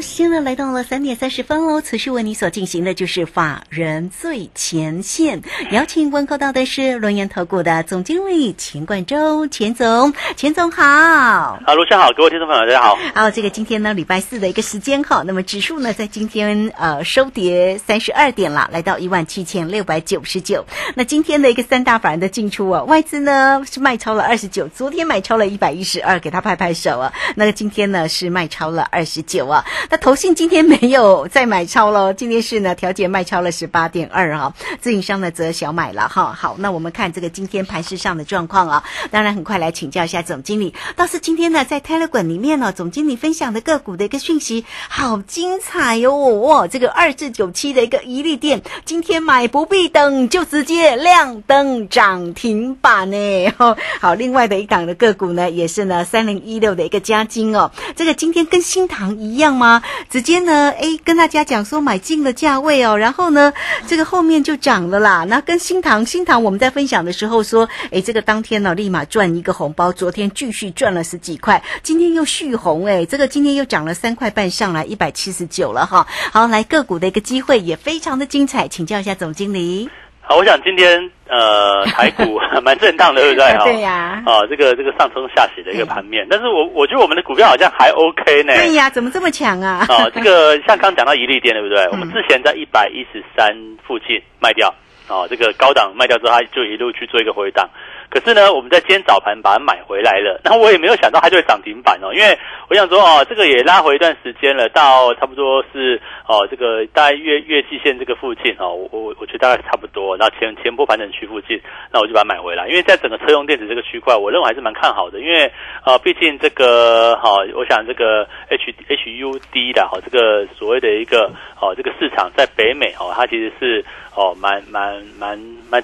现在来到了3:30喽，此时为你所进行的就是法人最前线，邀请问候到的是轮源投顾的总经理钱冠洲，钱总好。啊，卢先好，各位听众朋友大家好。啊，这个今天呢，礼拜四的一个时间哈，那么指数呢在今天收跌32点啦，来到17699。那今天的一个三大法人的进出啊，外资呢是卖超了29，昨天卖超了112，给他拍拍手啊。那个今天呢是卖超了29啊。那投信今天没有再买超了，今天是呢调节卖超了 18.2 哈，自营商呢则小买了哈。好，那我们看这个今天盘市上的状况啊，当然很快来请教一下总经理。倒是今天呢在 Telegram 里面呢、总经理分享的个股的一个讯息好精彩哟、这个2497的一个一利店，今天买不必等，就直接亮灯涨停板呢。好，另外的一档的个股呢也是呢3016的一个嘉金哦，这个今天跟新唐一样吗？直接呢跟大家讲说买进了价位哦，然后呢这个后面就涨了啦。那跟新唐我们在分享的时候说这个当天呢立马赚一个红包，昨天继续赚了10几块，今天又续红这个今天又涨了3块半上来179了哈。好，来个股的一个机会也非常的精彩，请教一下总经理。好，我想今天台股蛮震荡的，对不对？对呀。啊，这个上冲下洗的一个盘面，但是我觉得我们的股票好像还 OK 呢。对呀，怎么这么强啊？啊，这个像刚讲到一利店，对不对？我们之前在113附近卖掉，啊，这个高档卖掉之后，它就一路去做一个回档。可是呢，我们在今天早盘把它买回来了，那我也没有想到它就会涨停板哦，因为我想说哦，这个也拉回一段时间了，到差不多是哦，这个大概月季线这个附近哦，我觉得大概差不多，然后前波盘整区附近，那我就把它买回来，因为在整个车用电子这个区块，我认为还是蛮看好的，因为毕竟这个我想这个 HUD 的这个所谓的一个这个市场在北美它其实是蛮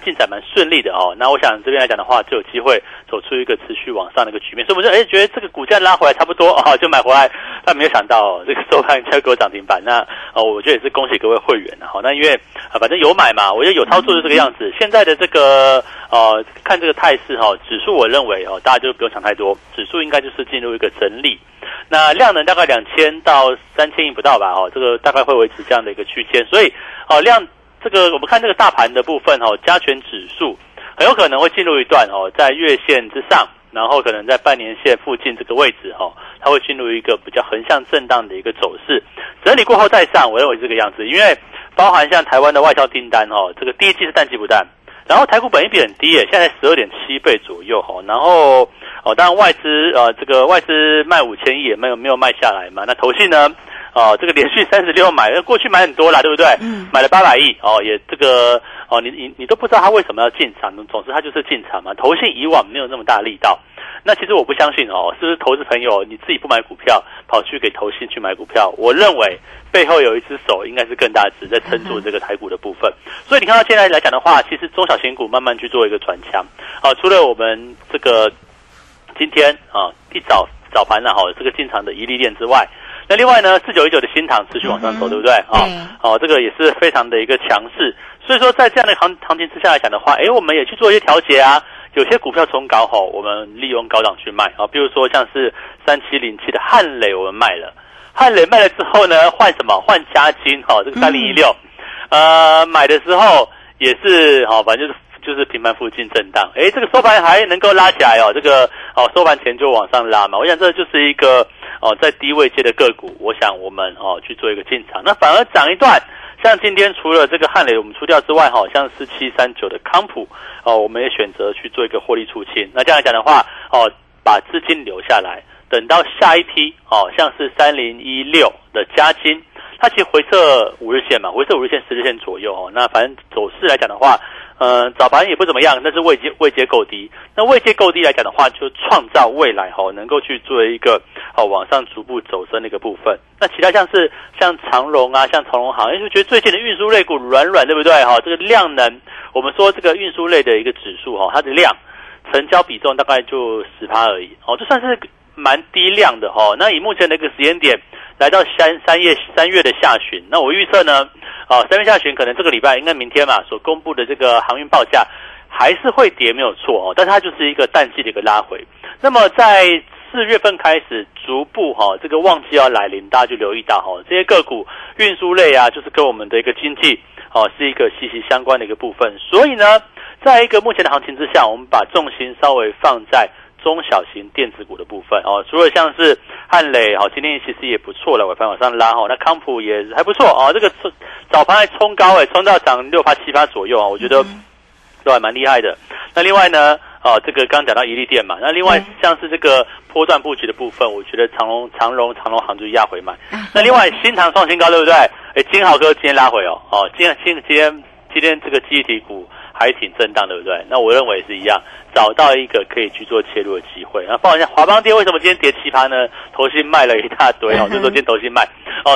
进展蛮顺利的那我想这边来讲的话，就有机会走出一个持续往上的一个局面，所以我就觉得这个股价拉回来差不多就买回来，但没有想到这个收盘就给我涨停板。那我觉得也是恭喜各位会员那因为反正有买嘛，我觉得有操作是这个样子。现在的这个看这个态势指数我认为大家就不用想太多，指数应该就是进入一个整理。那量能大概2000到3000亿不到吧这个大概会维持这样的一个区间。所以量这个我们看这个大盘的部分加权指数。很有可能会进入一段在月线之上，然后可能在半年线附近这个位置它会进入一个比较横向震荡的一个走势。整理过后再上，我认为这个样子，因为包含像台湾的外销订单这个第一季是淡季不淡，然后台股本益比很低耶，现在 12.7 倍左右然后当然外资这个外资卖5000亿也没有卖下来嘛，那投信呢这个连续36买，过去买很多啦，对不对？买了800亿也这个你都不知道他为什么要进场，总之他就是进场嘛。投信以往没有那么大力道，那其实我不相信是不是投资朋友你自己不买股票，跑去给投信去买股票？我认为背后有一只手应该是更大值在撑住这个台股的部分。所以你看到现在来讲的话，其实中小型股慢慢去做一个转强除了我们这个今天一早盘啦这个进场的一利店之外。那另外呢4919的新唐持续往上走，对不对？这个也是非常的一个强势。所以说在这样的行情之下来讲的话我们也去做一些调节啊，有些股票冲高我们利用高档去卖比如说像是3707的汉磊，我们卖了。汉磊卖了之后呢换什么？换嘉金这个3016。买的时候也是反正就是平盘附近震荡。这个收盘还能够拉起来这个收盘前就往上拉嘛。我想这就是一个在低位阶的个股，我想我们去做一个进场。那反而涨一段，像今天除了这个汉磊我们出掉之外像是739的康普我们也选择去做一个获利出清。那这样来讲的话把资金留下来，等到下一批像是3016的嘉金，它其实回撤5日线嘛，回撤5日线10日线左右那反正走势来讲的话早盘也不怎么样，但是位阶够低。那位阶够低来讲的话，就创造未来能够去做一个往上逐步走升的一个部分。那其他像长荣啊，像长荣行业，就觉得最近的运输类股软，对不对？这个量能，我们说这个运输类的一个指数它的量成交比重大概就 10% 而已，这算是蛮低量的。那以目前的一个时间点，来到三月的下旬，那我预测呢，3月下旬可能这个礼拜应该明天嘛，所公布的这个航运报价还是会跌没有错，但是它就是一个淡季的一个拉回。那么在4月份开始逐步这个旺季要来临，大家就留意到这些个股运输类啊，就是跟我们的一个经济是一个息息相关的一个部分。所以呢，在一个目前的行情之下，我们把重心稍微放在中小型电子股的部分除了像是汉磊今天其实也不错了，尾盘往上拉那康普也还不错这个早盘还冲高冲到涨 6%-7% 左右我觉得都还蛮厉害的。那另外呢这个刚讲到一利电嘛，那另外像是这个波段布局的部分，我觉得长荣行就压回买。那另外新唐创新高，对不对？金豪哥今天拉回今天这个记忆体股还挺震荡，对不对？那我认为也是一样，找到一个可以去做切入的机会。那包括像华邦电为什么今天跌 7% 呢？投信卖了一大堆所以说今天投信卖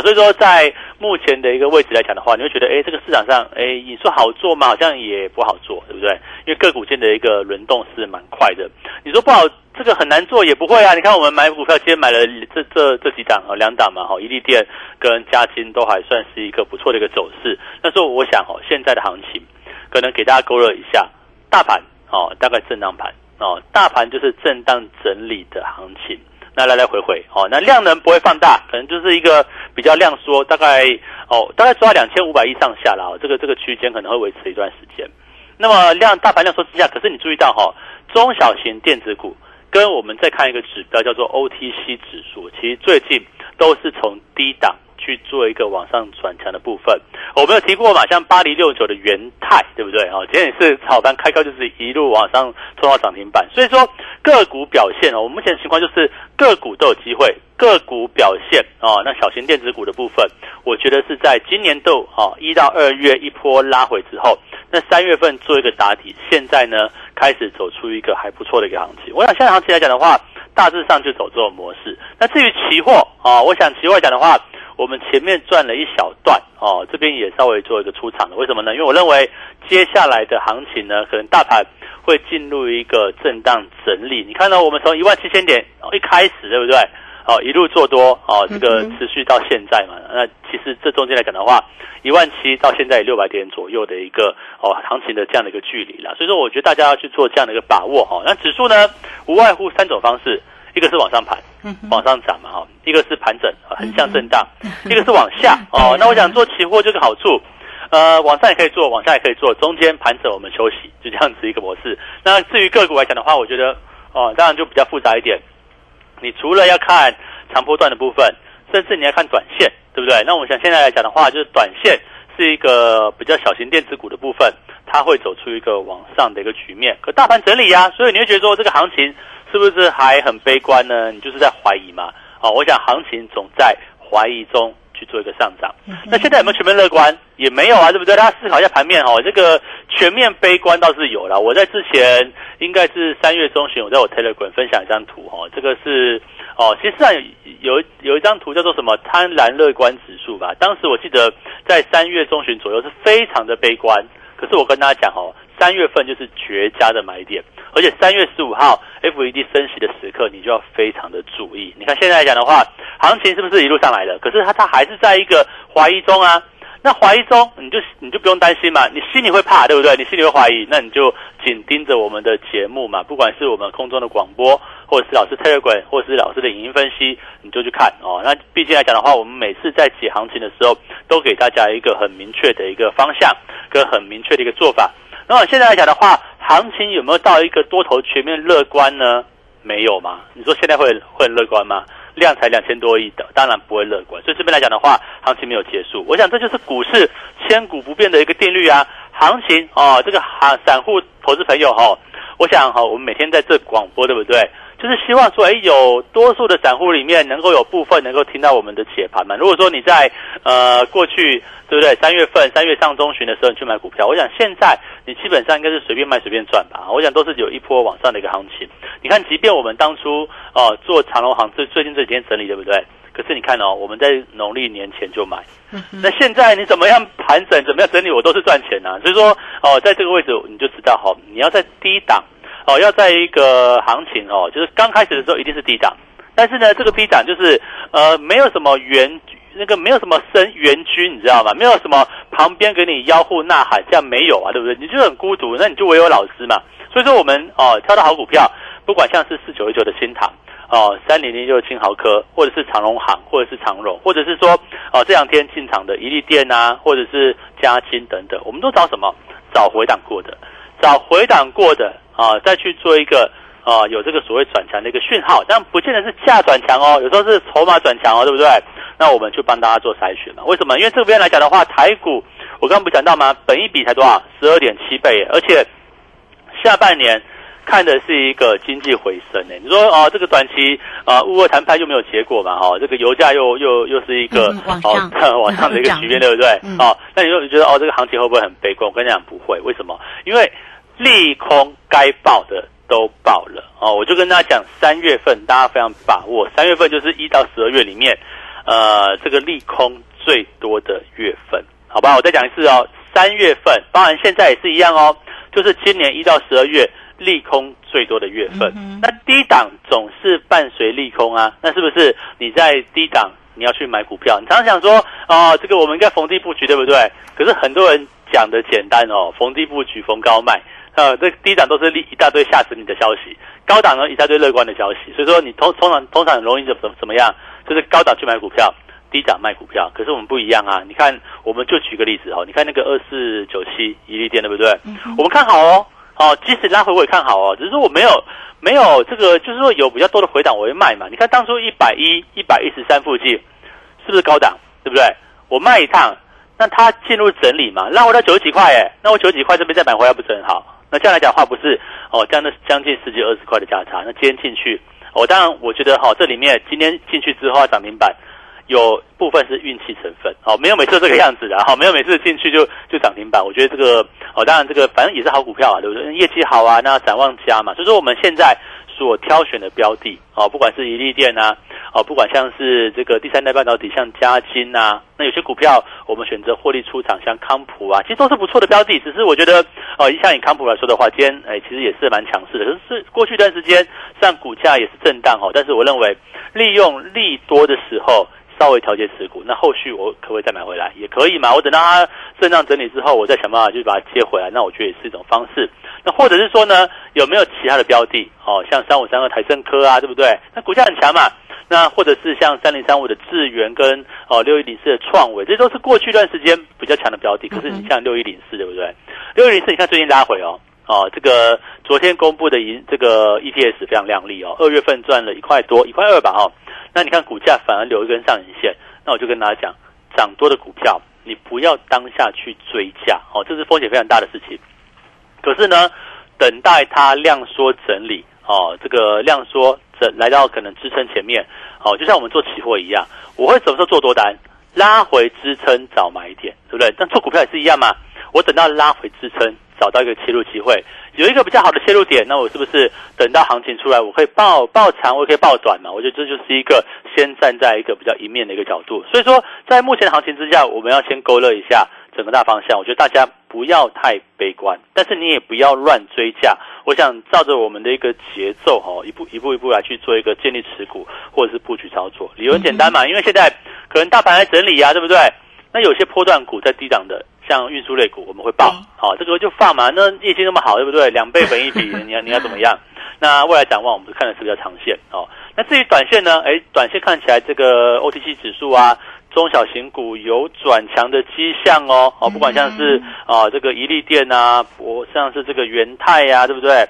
所以说在目前的一个位置来讲的话，你会觉得这个市场上你说好做吗？好像也不好做，对不对？因为个股间的一个轮动是蛮快的。你说不好，这个很难做也不会啊。你看我们买股票，今天买了这几档2档嘛一利电跟嘉金都还算是一个不错的一个走势。但是我想现在的行情可能给大家勾勒一下，大盘大概震荡盘大盘就是震荡整理的行情，那来来回回那量能不会放大，可能就是一个比较量缩，大概抓2500亿上下啦这个区间可能会维持一段时间。那么大盘量缩之下，可是你注意到中小型电子股跟我们再看一个指标叫做 OTC 指数，其实最近都是从低档去做一个往上转强的部分。我们有提过嘛，像8069的元泰，对不对？今天也是早盘开高就是一路往上冲到涨停板。所以说个股表现我们目前的情况就是个股都有机会，个股表现那小型电子股的部分，我觉得是在今年度1到2月一波拉回之后，那3月份做一个打底，现在呢开始走出一个还不错的一个行情。我想现在行情来讲的话，大致上就走这种模式。那至于期货我想期货来讲的话，我们前面赚了一小段这边也稍微做一个出场了。为什么呢？因为我认为接下来的行情呢，可能大盘会进入一个震荡整理。你看到我们从17000点一开始，对不对？一路做多这个持续到现在嘛。那其实这中间来讲的话，17000到现在600点左右的一个行情的这样的一个距离啦。所以说我觉得大家要去做这样的一个把握那指数呢，无外乎3种方式，一个是往上盘往上涨嘛一个是盘整横向震荡一个是往下那我想做期货这个好处往上也可以做，往下也可以做，中间盘整我们休息，就这样子一个模式。那至于个股来讲的话，我觉得当然就比较复杂一点，你除了要看长波段的部分，甚至你要看短线，对不对？那我想现在来讲的话，就是短线是一个比较小型电子股的部分，它会走出一个往上的一个局面，可大盘整理啊，所以你会觉得说这个行情是不是还很悲观呢？你就是在怀疑嘛我想行情总在怀疑中去做一个上涨那现在有没有全面乐观？也没有啊，对不对？大家思考一下盘面这个全面悲观倒是有啦。我在之前应该是3月中旬，我在我 Telegram 分享一张图这个是其实上有一张图叫做什么贪婪乐观指数吧。当时我记得在3月中旬左右是非常的悲观，可是我跟大家讲3月份就是绝佳的买点，而且3月15号 FED 升息的时刻，你就要非常的注意。你看现在来讲的话，行情是不是一路上来了？可是它还是在一个怀疑中啊。那怀疑中，你就不用担心嘛，你心里会怕，对不对？你心里会怀疑，那你就紧盯着我们的节目嘛，不管是我们空中的广播，或者是老师 Telegram， 或者是老师的影音分析，你就去看那毕竟来讲的话，我们每次在解行情的时候，都给大家一个很明确的一个方向，跟很明确的一个做法。那么现在来讲的话，行情有没有到一个多头全面乐观呢？没有嘛。你说现在会很乐观吗？量才2000多亿的，当然不会乐观。所以这边来讲的话，行情没有结束。我想这就是股市千古不变的一个定律啊。行情这个散户投资朋友我想我们每天在这广播，对不对？就是希望说，有多数的散户里面能够有部分能够听到我们的解盘嘛。如果说你在过去，对不对？3月上中旬的时候你去买股票，我想现在你基本上应该是随便卖随便赚吧。我想都是有一波往上的一个行情。你看，即便我们当初做长荣航最近这几天整理，对不对？可是你看我们在农历年前就买，那现在你怎么样盘整，怎么样整理，我都是赚钱啊。所以说在这个位置你就知道你要在低档要在一个行情就是刚开始的时候一定是低档，但是呢这个低档就是没有什么没有什么援军，你知道吗？没有什么旁边给你吆喝呐喊，这样没有啊，对不对？你就很孤独，那你就唯有老师嘛。所以说我们挑到好股票，不管像是4919的新唐。3006的清豪科，或者是长荣航，或者是长荣，或者是说这两天进场的一利电啊，或者是嘉金等等，我们都找什么？找回档过的再去做一个有这个所谓转强的一个讯号，但不见得是价转强有时候是筹码转强对不对？那我们就帮大家做筛选了。为什么？因为这边来讲的话，台股我刚刚不讲到吗？本益比才多少？ 12.7 倍，而且下半年看的是一个经济回升诶，你说这个短期乌俄谈判又没有结果嘛这个油价又是一个往上的一个局面，对不对？那你说你觉得这个行情会不会很悲观？我跟你讲不会，为什么？因为利空该爆的都爆了我就跟大家讲，三月份大家非常把握，三月份就是1到12月里面这个利空最多的月份，好吧？我再讲一次三月份包含现在也是一样就是今年1到12月。利空最多的月份，那低档总是伴随利空啊，那是不是你在低档你要去买股票？你常常想说这个我们应该逢低布局，对不对？可是很多人讲的简单逢低布局逢高卖，这低档都是一大堆吓死你的消息，高档呢一大堆乐观的消息，所以说你通常容易怎么样，就是高档去买股票，低档卖股票。可是我们不一样啊，你看我们就举个例子你看那个2497一利店，对不对？我们看好即使拉回我也看好只是说我没有这个，就是说有比较多的回档我会卖嘛。你看当初110、113附近是不是高档，对不对？我卖一趟，那它进入整理嘛，拉回到90几块那我90几块这边再买回来不是很好？那这样来讲的话，不是将近10几20块的价差。那今天进去，当然我觉得这里面今天进去之后涨停板有部分是运气成分，没有每次这个样子的，没有每次进去就涨停板。我觉得这个当然这个反正也是好股票啊，对不对？业绩好啊，那展望佳嘛。所以说我们现在所挑选的标的不管是一利电啊不管像是这个第三代半导体，像嘉金啊，那有些股票我们选择获利出场，像康普啊，其实都是不错的标的。只是我觉得像以康普来说的话，今天其实也是蛮强势的，就是过去一段时间上股价也是震荡但是我认为利用利多的时候稍微调节持股，那后续我可不可以再买回来？也可以嘛，我等到它震荡整理之后，我再想办法去把它接回来，那我觉得也是一种方式。那或者是说呢，有没有其他的标的像3532台胜科啊，对不对？那股价很强嘛。那或者是像3035的智原跟6104的创维，这都是过去一段时间比较强的标的。可是你像6104，对不对？6104你看最近拉回这个昨天公布的这个 EPS 非常亮丽2月份赚了1块多1块2吧那你看股价反而留一根上影线，那我就跟大家讲，涨多的股票你不要当下去追价这是风险非常大的事情。可是呢，等待它量缩整理这个量缩来到可能支撑前面就像我们做期货一样，我会什么时候做多单？拉回支撑找买一点，对不对？但做股票也是一样嘛，我等到拉回支撑找到一个切入机会，有一个比较好的切入点，那我是不是等到行情出来，我可以爆长，我可以爆短嘛？我觉得这就是一个先站在一个比较一面的一个角度。所以说，在目前的行情之下，我们要先勾勒一下整个大方向。我觉得大家不要太悲观，但是你也不要乱追价。我想照着我们的一个节奏一步一步来去做一个建立持股或者是布局操作。理由很简单嘛，因为现在可能大盘在整理啊，对不对？那有些波段股在低档的。像运输类股我们会爆这个就放嘛，那业绩那么好，对不对？2倍本益比，你要怎么样？那未来展望我们看的是比较长线那至于短线呢？短线看起来这个 OTC 指数啊，中小型股有转强的迹象不管像是这个一利电啊，像是这个元泰啊，对不对？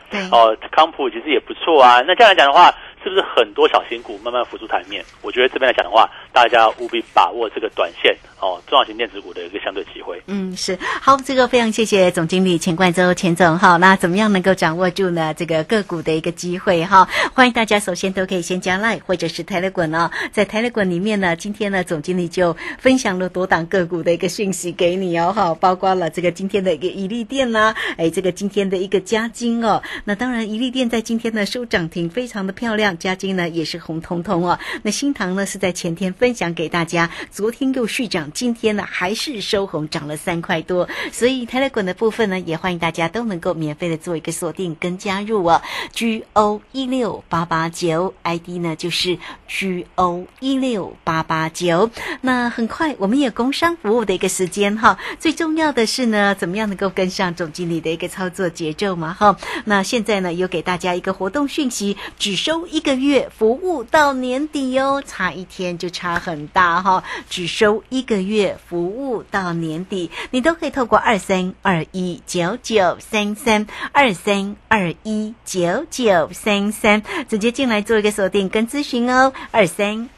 康普其实也不错啊。那这样来讲的话，是不是很多小型股慢慢浮出台面？我觉得这边来讲的话，大家务必把握这个短线哦，中小型电子股的一个相对机会。嗯，是好，这个非常谢谢总经理钱冠周钱总哈。那怎么样能够掌握住呢？这个个股的一个机会哈？欢迎大家首先都可以先加 Line 或者是 Telegram 哦，在 Telegram 里面呢，今天呢总经理就分享了多档个股的一个讯息给你哦哈，包括了这个今天的一个一利电啦，哎，这个今天的一个嘉金哦，那当然一利电在今天呢收涨停，非常的漂亮。嘉金呢也是红彤彤哦，那新唐呢是在前天分享给大家，昨天又续涨，今天呢还是收红，涨了3块多。所以 Telegram 的部分呢，也欢迎大家都能够免费的做一个锁定跟加入哦。GO16889 ID 呢就是 GO16889。那很快我们也工商服务的一个时间哈，最重要的是呢，怎么样能够跟上总经理的一个操作节奏嘛哈。那现在呢有给大家一个活动讯息，只收1个月，服务到年底哦，差1天就差很大哈、哦，只收1个月，服务到年底，你都可以透过23219933 23219933直接进来做一个锁定跟咨询哦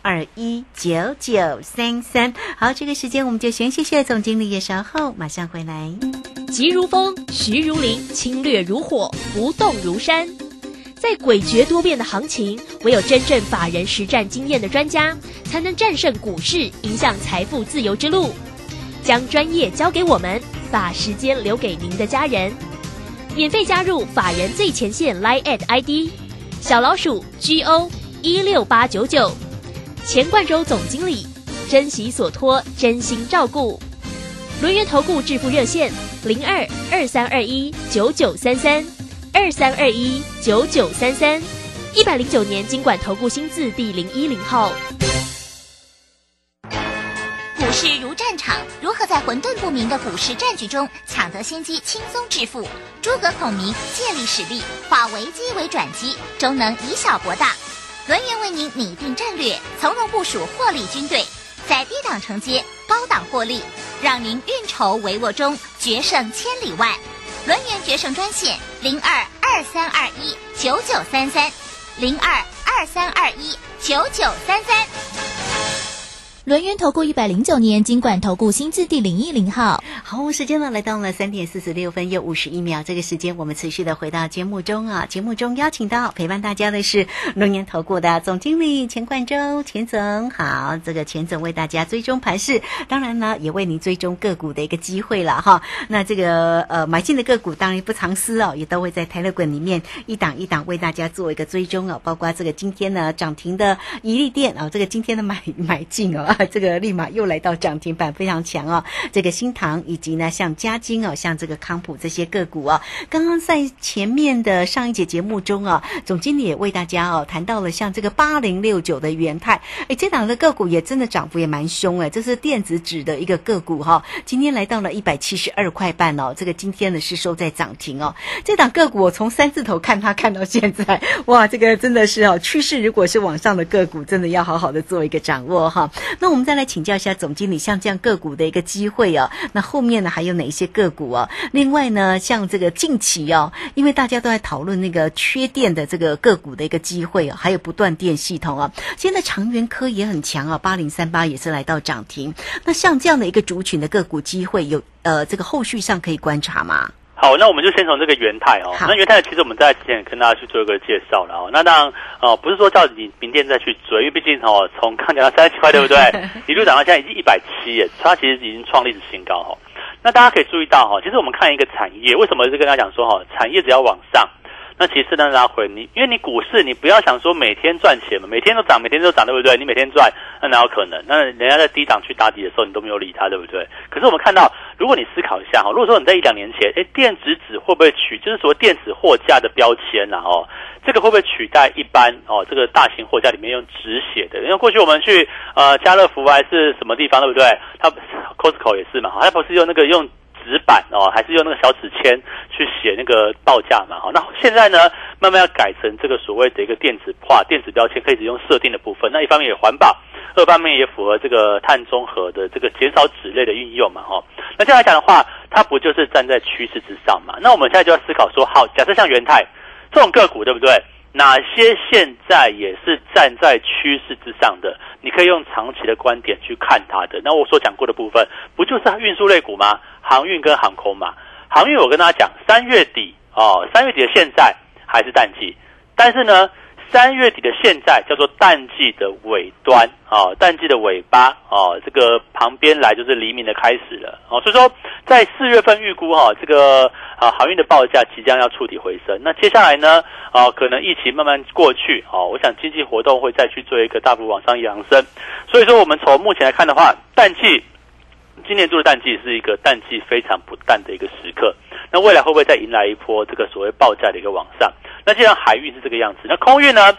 ，23219933。好，这个时间我们就先谢谢总经理，也稍后马上回来。急如风，徐如林，侵略如火，不动如山。在诡谲多变的行情，唯有真正法人实战经验的专家，才能战胜股市，迎向财富自由之路。将专业交给我们，把时间留给您的家人。免费加入法人最前线 LINE@ ID 小老鼠 GO16899，钱冠周总经理，珍惜所托，真心照顾。轮源投顾致富热线02-2321-9933。23219933，109年金管投顾新字第010号。股市如战场，如何在混沌不明的股市战局中抢得先机，轻松致富？诸葛孔明借力使力，化危机为转机，终能以小博大。轮源为您拟定战略，从容部署获利军队，在低档承接，高档获利，让您运筹帷幄中决胜千里外。轮源决胜专线02-2321-9933，02-2321-9933。轮源投顾109年金管投顾新字第010号。好，时间呢来到了3:46又51秒。这个时间我们持续的回到节目中啊，节目中邀请到陪伴大家的是轮源投顾的总经理钱冠周钱总。好，这个钱总为大家追踪盘势，当然呢也为您追踪个股的一个机会了哈。那这个买进的个股当然不藏私哦，也都会在 Telegram 里面一档一档为大家做一个追踪哦，包括这个今天呢涨停的一利电哦，这个今天的买进哦。这个立马又来到涨停板，非常强哦。这个新唐以及呢，像嘉金哦，像这个康普这些个股哦，刚刚在前面的上一节节目中哦，总经理也为大家哦谈到了像这个8069的元泰，哎，这档的个股也真的涨幅也蛮凶哎，这是电子指的一个个股哈、哦，今天来到了172块半哦，这个今天呢是收在涨停哦。这档个股我从3字头看到现在，哇，这个真的是哦，趋势如果是往上的个股，真的要好好的做一个掌握哈、哦。那我们再来请教一下总经理，像这样个股的一个机会哦，那后面呢还有哪一些个股哦？另外呢，像这个近期哦，因为大家都在讨论那个缺电的这个个股的一个机会哦，还有不断电系统哦，现在长源科也很强哦，8038也是来到涨停。那像这样的一个族群的个股机会有这个后续上可以观察吗？好，那我们就先从这个元泰哦。那元泰其实我们在之前跟大家去做一个介绍了哦。那当然不是说叫你明天再去追，因为毕竟哦，从刚讲到37块，对不对？一路涨到现在已经170耶，它其实已经创历史新高哦。那大家可以注意到哦，其实我们看一个产业，为什么是跟大家讲说哦，产业只要往上，那其实呢拉回你，因为你股市你不要想说每天赚钱嘛，每天都涨，每天都涨，对不对？你每天赚，那哪有可能？那人家在低档去打底的时候，你都没有理他，对不对？可是我们看到，如果你思考一下哈，如果说你在1-2年前，电子纸会不会取，就是所谓电子货架的标签啦、啊、哦，这个会不会取代一般哦这个大型货架里面用纸写的？因为过去我们去家乐福还是什么地方，对不对？它 Costco 也是嘛，它不是用那个用纸板哦，还是用那个小纸签去写那个报价嘛？好，那现在呢，慢慢要改成这个所谓的一个电子化、电子标签，可以只用设定的部分。那一方面也环保，二方面也符合这个碳中和的这个减少纸类的运用嘛？哈、哦，那这样来讲的话，它不就是站在趋势之上嘛？那我们现在就要思考说，好，假设像元泰这种个股，对不对？哪些现在也是站在趋势之上的，你可以用长期的观点去看它的。那我所讲过的部分，不就是运输类股吗？航运跟航空嘛。航运我跟大家讲，三月底的现在还是淡季，但是呢，3月底的现在叫做淡季的尾端啊，淡季的尾巴啊，这个旁边来就是黎明的开始了啊，所以说在4月份预估哈，这个航运的报价即将要触底回升。那接下来呢可能疫情慢慢过去啊，我想经济活动会再去做一个大幅往上扬升。所以说我们从目前来看的话，淡季今年度的淡季是一个淡季非常不淡的一个时刻。那未来会不会再迎来一波这个所谓报价的一个往上？那既然海运是这个样子，那空运呢？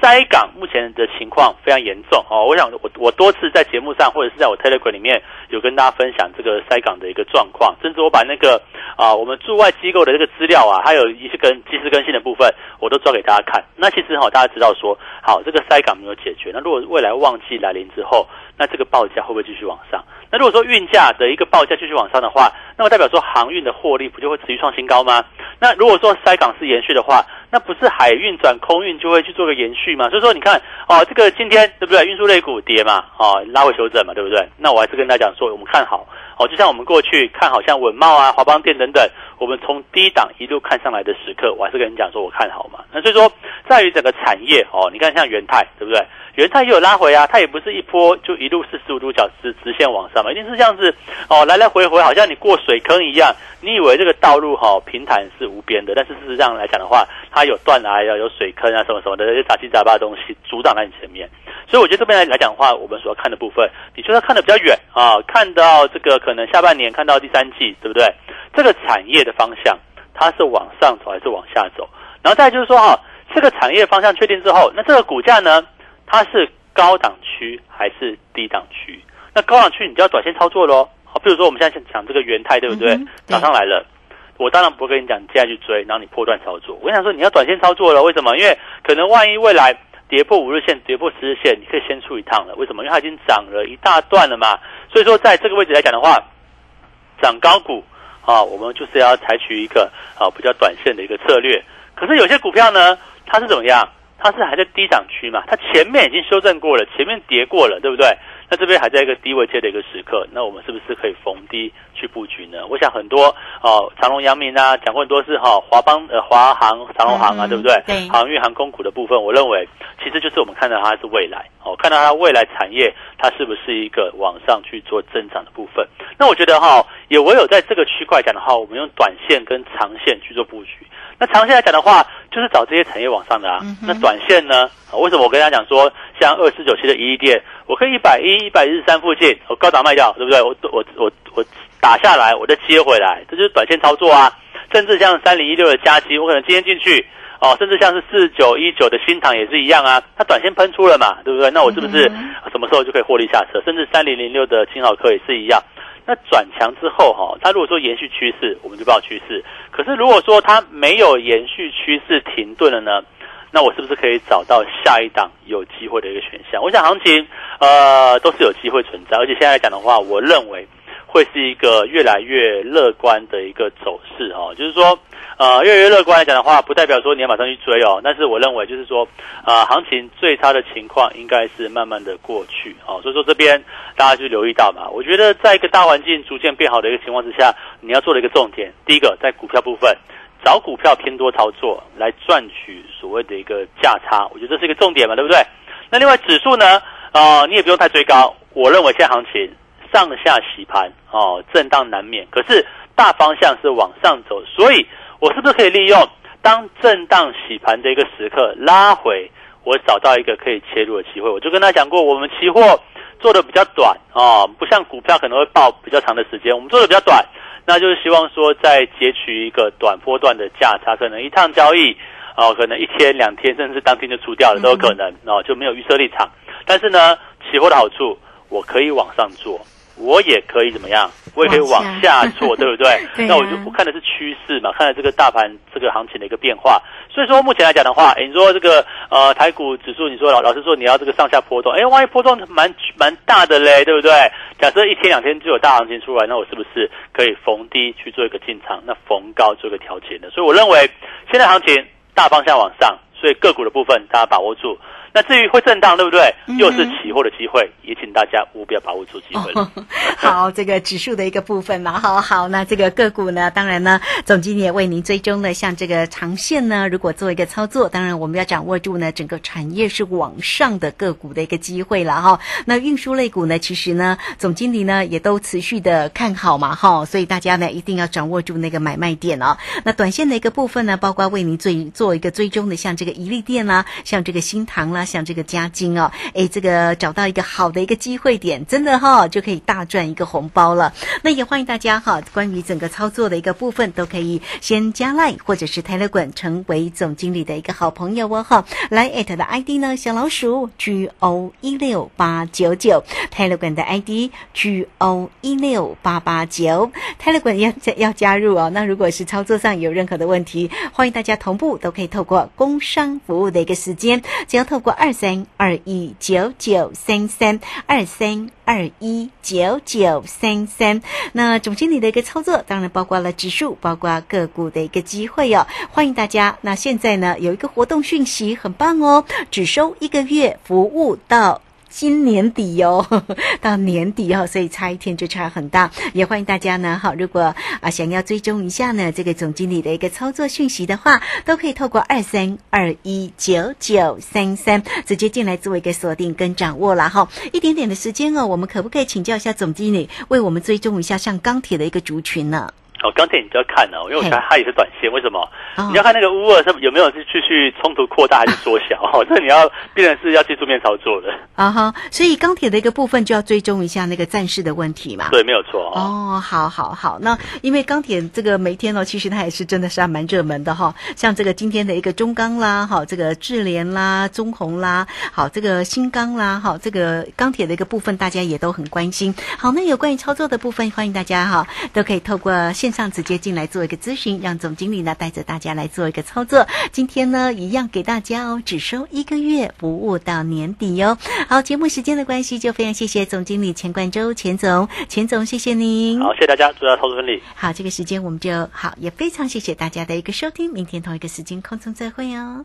塞港目前的情况非常严重哦。我想我多次在节目上或者是在我 Telegram 里面有跟大家分享这个塞港的一个状况，甚至我把那个我们驻外机构的这个资料啊，还有一些即时更新的部分，我都抓给大家看。那其实大家知道说，好，这个塞港没有解决。那如果未来旺季来临之后，那这个报价会不会继续往上？那如果说运价的一个报价继续往上的话，那么代表说航运的获利不就会持续创新高吗？那如果说塞港是延续的话，那不是海运转空运就会去做个延续吗？所以说你看这个今天对不对？运输类股跌嘛，拉回修整嘛，对不对？那我还是跟大家讲说，我们看好就像我们过去看好像文茂啊、华邦电等等，我们从低档一路看上来的时刻，我还是跟你讲说我看好嘛。那所以说在于整个产业你看像元泰对不对？元泰也有拉回啊，它也不是一波就一路45度角直线往上嘛，一定是这样子来来回回，好像你过水坑一样。你以为这个道路平坦是无边的，但是事实上来讲的话，它有断崖啊、有水坑啊什么什么的这些杂七杂八的东西阻挡在你前面。所以我觉得这边来讲的话，我们所要看的部分，你就要看得比较远啊，看到这个可能下半年，看到第三季，对不对？这个产业的方向它是往上走还是往下走？然后再来就是说这个产业方向确定之后，那这个股价呢？它是高档区还是低档区？那高档区你就要短线操作咯。好，比如说我们现在讲这个元泰，对不对？涨上来了，我当然不会跟你讲现在去追，然后你破段操作。我想说你要短线操作了，为什么？因为可能万一未来跌破5日线、跌破10日线，你可以先出一趟了。为什么？因为它已经涨了一大段了嘛。所以说在这个位置来讲的话，涨高股我们就是要采取一个比较短线的一个策略。可是有些股票呢，它是怎么样？它是还在低档区嘛，它前面已经修正过了，前面跌过了，对不对？那这边还在一个低位阶的一个时刻，那我们是不是可以逢低去布局呢？我想很多长荣、阳明啊，讲过很多次华航、长荣航啊，对不对？对，航运、航空股的部分，我认为其实就是我们看到它是未来看到它未来产业它是不是一个往上去做增长的部分。那我觉得也唯有在这个区块讲的话，我们用短线跟长线去做布局。那长线来讲的话，就是找这些产业往上的啊。那短线呢？为什么我跟大家讲说，像2497的宜宜电，我可以110、113附近，我高档卖掉，对不对？我打下来，我再接回来，这就是短线操作啊。甚至像3016的佳基，我可能今天进去甚至像是4919的新唐也是一样啊，它短线喷出了嘛，对不对？那我是不是什么时候就可以获利下车？甚至3006的金豪科也是一样。那转强之后它如果说延续趋势，我们就报趋势。可是如果说它没有延续趋势停顿了呢，那我是不是可以找到下一档有机会的一个选项？我想行情都是有机会存在，而且现在来讲的话，我认为会是一个越来越乐观的一个走势就是说越来越乐观来讲的话，不代表说你要马上去追但是我认为就是说行情最差的情况应该是慢慢的过去所以说这边大家就留意到嘛。我觉得在一个大环境逐渐变好的一个情况之下，你要做的一个重点，第一个在股票部分找股票偏多操作来赚取所谓的一个价差，我觉得这是一个重点嘛，对不对？那另外指数呢你也不用太追高，我认为现在行情上下洗盘震荡难免，可是大方向是往上走，所以我是不是可以利用当震荡洗盘的一个时刻拉回，我找到一个可以切入的机会？我就跟他讲过，我们期货做的比较短不像股票可能会抱比较长的时间，我们做的比较短，那就是希望说在截取一个短波段的价差，可能一趟交易可能1天2天甚至当天就出掉了都有可能就没有预设立场。但是呢，期货的好处，我可以往上做，我也可以怎么样？我也可以往下做，对不对？对啊，那我看的是趋势嘛，看的这个大盘这个行情的一个变化。所以说目前来讲的话，你说这个台股指数，你说老实说你要这个上下波动，万一波动蛮大的嘞，对不对？假设1天2天就有大行情出来，那我是不是可以逢低去做一个进场，那逢高做一个调节呢？所以我认为现在行情大方向往上，所以个股的部分大家把握住。那至于会震荡，对不对？又是起货的机会，也请大家务必要把握住机会了。哦、好，这个指数的一个部分嘛，好，那这个个股呢，当然呢，总经理也为您追踪了，像这个长线呢，如果做一个操作，当然我们要掌握住呢，整个产业是往上的个股的一个机会了哈、哦。那运输类股呢，其实呢，总经理呢也都持续的看好嘛哈、哦，所以大家呢一定要掌握住那个买卖点哦。那短线的一个部分呢，包括为您做一个追踪的，像这个一利电啦，像这个新唐啦。像这个嘉金哦，这个找到一个好的一个机会点，真的哈、哦、就可以大赚一个红包了。那也欢迎大家哈、哦，关于整个操作的一个部分，都可以先加 LINE 或者是 Telegram 成为总经理的一个好朋友哦哈。LINE@ 的 ID 呢，小老鼠 GO16899， Telegram 的 ID GO16889， Telegram 要加入哦。那如果是操作上有任何的问题，欢迎大家同步都可以透过工商服务的一个时间，只要透过23219933 23219933，那总经理的一个操作，当然包括了指数，包括个股的一个机会哦，欢迎大家。那现在呢有一个活动讯息，很棒哦，只收1个月，服务到今年底哦，到年底哦，所以差一天就差很大。也欢迎大家呢，好，如果想要追踪一下呢，这个总经理的一个操作讯息的话，都可以透过23219933直接进来做一个锁定跟掌握啦哈。一点点的时间哦，我们可不可以请教一下总经理，为我们追踪一下像钢铁的一个族群呢？哦，钢铁你就要看了、哦，因为我觉得它也是短线。为什么？你要看那个乌俄有没有继续冲突扩大还是缩小？哦，这你要必然是要技术面操作的啊哈。所以钢铁的一个部分就要追踪一下那个战事的问题嘛。对，没有错。哦，好。那因为钢铁这个每天哦，其实它也是真的是还蛮热门的哈、哦。像这个今天的一个中钢啦，好、哦，这个智联啦、中鸿啦，好，这个新钢啦，好、哦，这个钢铁的一个部分大家也都很关心。好，那有关于操作的部分，欢迎大家哈、哦、都可以透过线上直接进来做一个咨询，让总经理呢带着大家来做一个操作。今天呢一样给大家哦，只收1个月，服务到年底哦。好，节目时间的关系，就非常谢谢总经理钱冠周，钱总谢谢您。好，谢谢大家，祝大家操作顺利。好，这个时间我们就好，也非常谢谢大家的一个收听，明天同一个时间空中再会哦。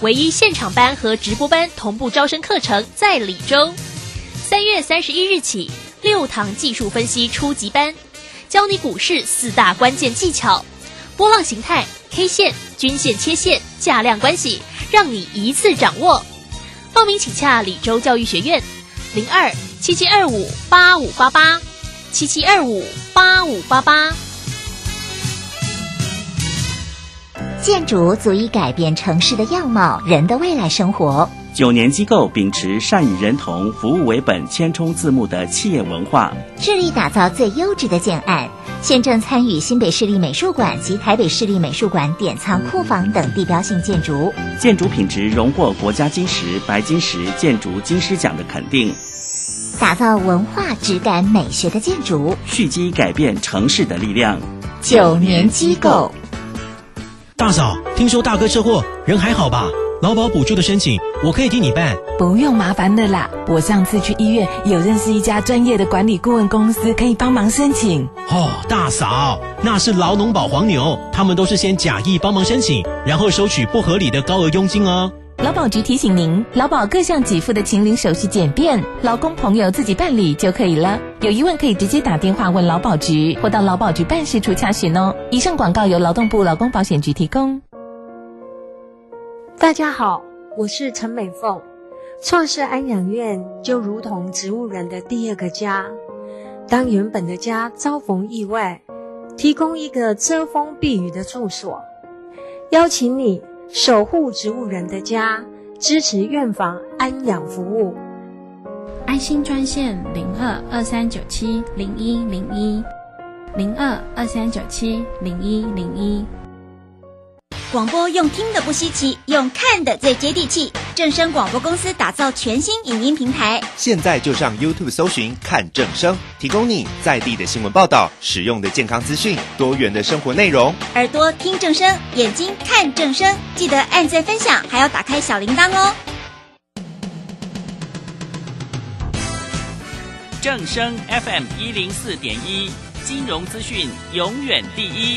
唯一现场班和直播班同步招生课程在李州，3月31日起，6堂技术分析初级班，教你股市4大关键技巧，波浪形态、K 线、均线、切线、价量关系，让你一次掌握。报名请洽李州教育学院，02-7725-8588，7725-8588。建筑足以改变城市的样貌，人的未来生活。9年机构秉持善与人同、服务为本、千冲自牧的企业文化，致力打造最优质的建案。现正参与新北市立美术馆及台北市立美术馆典藏库房等地标性建筑，建筑品质荣获国家金石、白金石建筑金狮奖的肯定。打造文化质感美学的建筑，蓄积改变城市的力量。9年机构。大嫂，听说大哥车祸，人还好吧？劳保补助的申请，我可以替你办。不用麻烦的啦，我上次去医院有认识一家专业的管理顾问公司，可以帮忙申请。哦，大嫂，那是劳农保黄牛，他们都是先假意帮忙申请，然后收取不合理的高额佣金哦。劳保局提醒您，劳保各项给付的请领手续简便，劳工朋友自己办理就可以了。有疑问可以直接打电话问劳保局，或到劳保局办事处查询哦。以上广告由劳动部劳工保险局提供。大家好，我是陈美凤。创世安养院就如同植物人的第二个家，当原本的家遭逢意外，提供一个遮风避雨的住所。邀请你守护植物人的家，支持院坊安养服务。安心专线02-2397-0101，02-2397-0101。广播用听的不稀奇，用看的最接地气。正声广播公司打造全新影音平台，现在就上 YouTube 搜寻看正声，提供你在地的新闻报道、实用的健康资讯、多元的生活内容。耳朵听正声，眼睛看正声，记得按赞分享，还要打开小铃铛哦。正声 FM 104.1，金融资讯永远第一。